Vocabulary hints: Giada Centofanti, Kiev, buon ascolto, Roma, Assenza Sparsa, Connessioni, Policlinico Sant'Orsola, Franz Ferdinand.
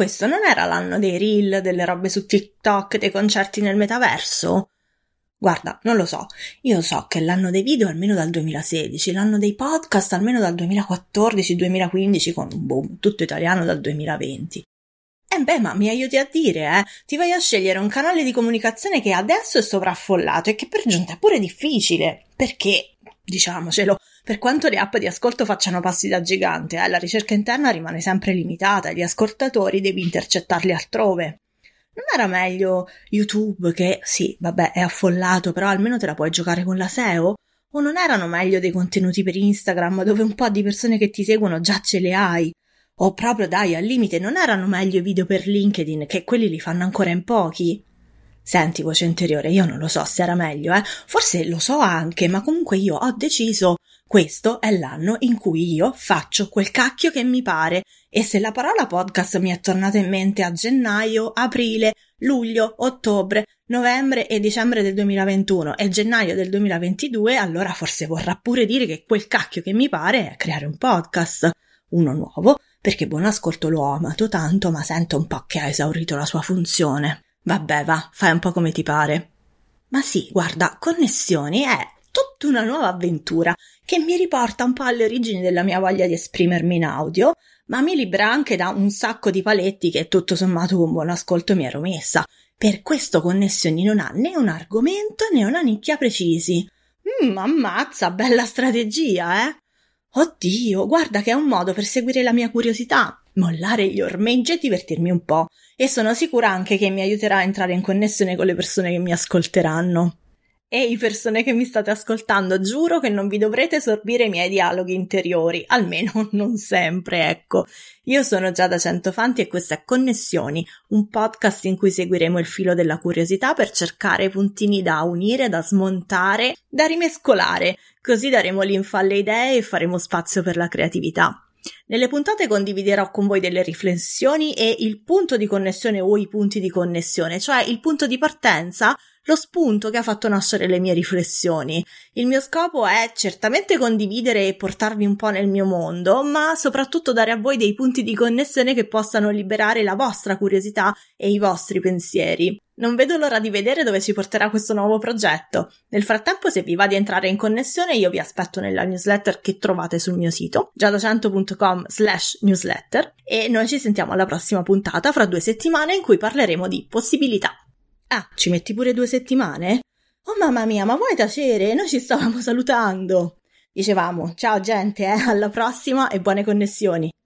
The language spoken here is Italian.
questo non era l'anno dei reel, delle robe su TikTok, dei concerti nel metaverso? Guarda, non lo so, io so che l'anno dei video almeno dal 2016, l'anno dei podcast almeno dal 2014-2015, con un boom tutto italiano dal 2020. E beh, ma mi aiuti a dire, ti vai a scegliere un canale di comunicazione che adesso è sovraffollato e che per giunta è pure difficile, perché, diciamocelo, per quanto le app di ascolto facciano passi da gigante, la ricerca interna rimane sempre limitata e gli ascoltatori devi intercettarli altrove. Non era meglio YouTube che, sì, vabbè, è affollato, però almeno te la puoi giocare con la SEO? O non erano meglio dei contenuti per Instagram dove un po' di persone che ti seguono già ce le hai? O proprio, dai, al limite, non erano meglio i video per LinkedIn che quelli li fanno ancora in pochi? Senti, voce interiore, io non lo so se era meglio, forse lo so anche, ma comunque io ho deciso, questo è l'anno in cui io faccio quel cacchio che mi pare, e se la parola podcast mi è tornata in mente a gennaio, aprile, luglio, ottobre, novembre e dicembre del 2021 e gennaio del 2022, allora forse vorrà pure dire che quel cacchio che mi pare è creare un podcast, uno nuovo, perché buon ascolto l'ho amato tanto, ma sento un po' che ha esaurito la sua funzione. Vabbè, va, fai un po' come ti pare. Ma sì, guarda, Connessioni è tutta una nuova avventura che mi riporta un po' alle origini della mia voglia di esprimermi in audio, ma mi libera anche da un sacco di paletti che tutto sommato con buon ascolto mi ero messa. Per questo Connessioni non ha né un argomento né una nicchia precisi. Ammazza, bella strategia, Oddio, guarda che è un modo per seguire la mia curiosità, mollare gli ormeggi e divertirmi un po', e sono sicura anche che mi aiuterà a entrare in connessione con le persone che mi ascolteranno. Ehi persone che mi state ascoltando, giuro che non vi dovrete sorbire i miei dialoghi interiori, almeno non sempre, ecco. Io sono Giada Centofanti e questa è Connessioni, un podcast in cui seguiremo il filo della curiosità per cercare puntini da unire, da smontare, da rimescolare, così daremo linfa alle idee e faremo spazio per la creatività. Nelle puntate condividerò con voi delle riflessioni e il punto di connessione o i punti di connessione, cioè il punto di partenza, lo spunto che ha fatto nascere le mie riflessioni. Il mio scopo è certamente condividere e portarvi un po' nel mio mondo, ma soprattutto dare a voi dei punti di connessione che possano liberare la vostra curiosità e i vostri pensieri. Non vedo l'ora di vedere dove ci porterà questo nuovo progetto. Nel frattempo, se vi va di entrare in connessione, io vi aspetto nella newsletter che trovate sul mio sito giadacento.com/newsletter e noi ci sentiamo alla prossima puntata fra 2 settimane in cui parleremo di possibilità. Ah, ci metti pure 2 settimane? Oh mamma mia, ma vuoi tacere? Noi ci stavamo salutando. Dicevamo, ciao gente, alla prossima e buone connessioni.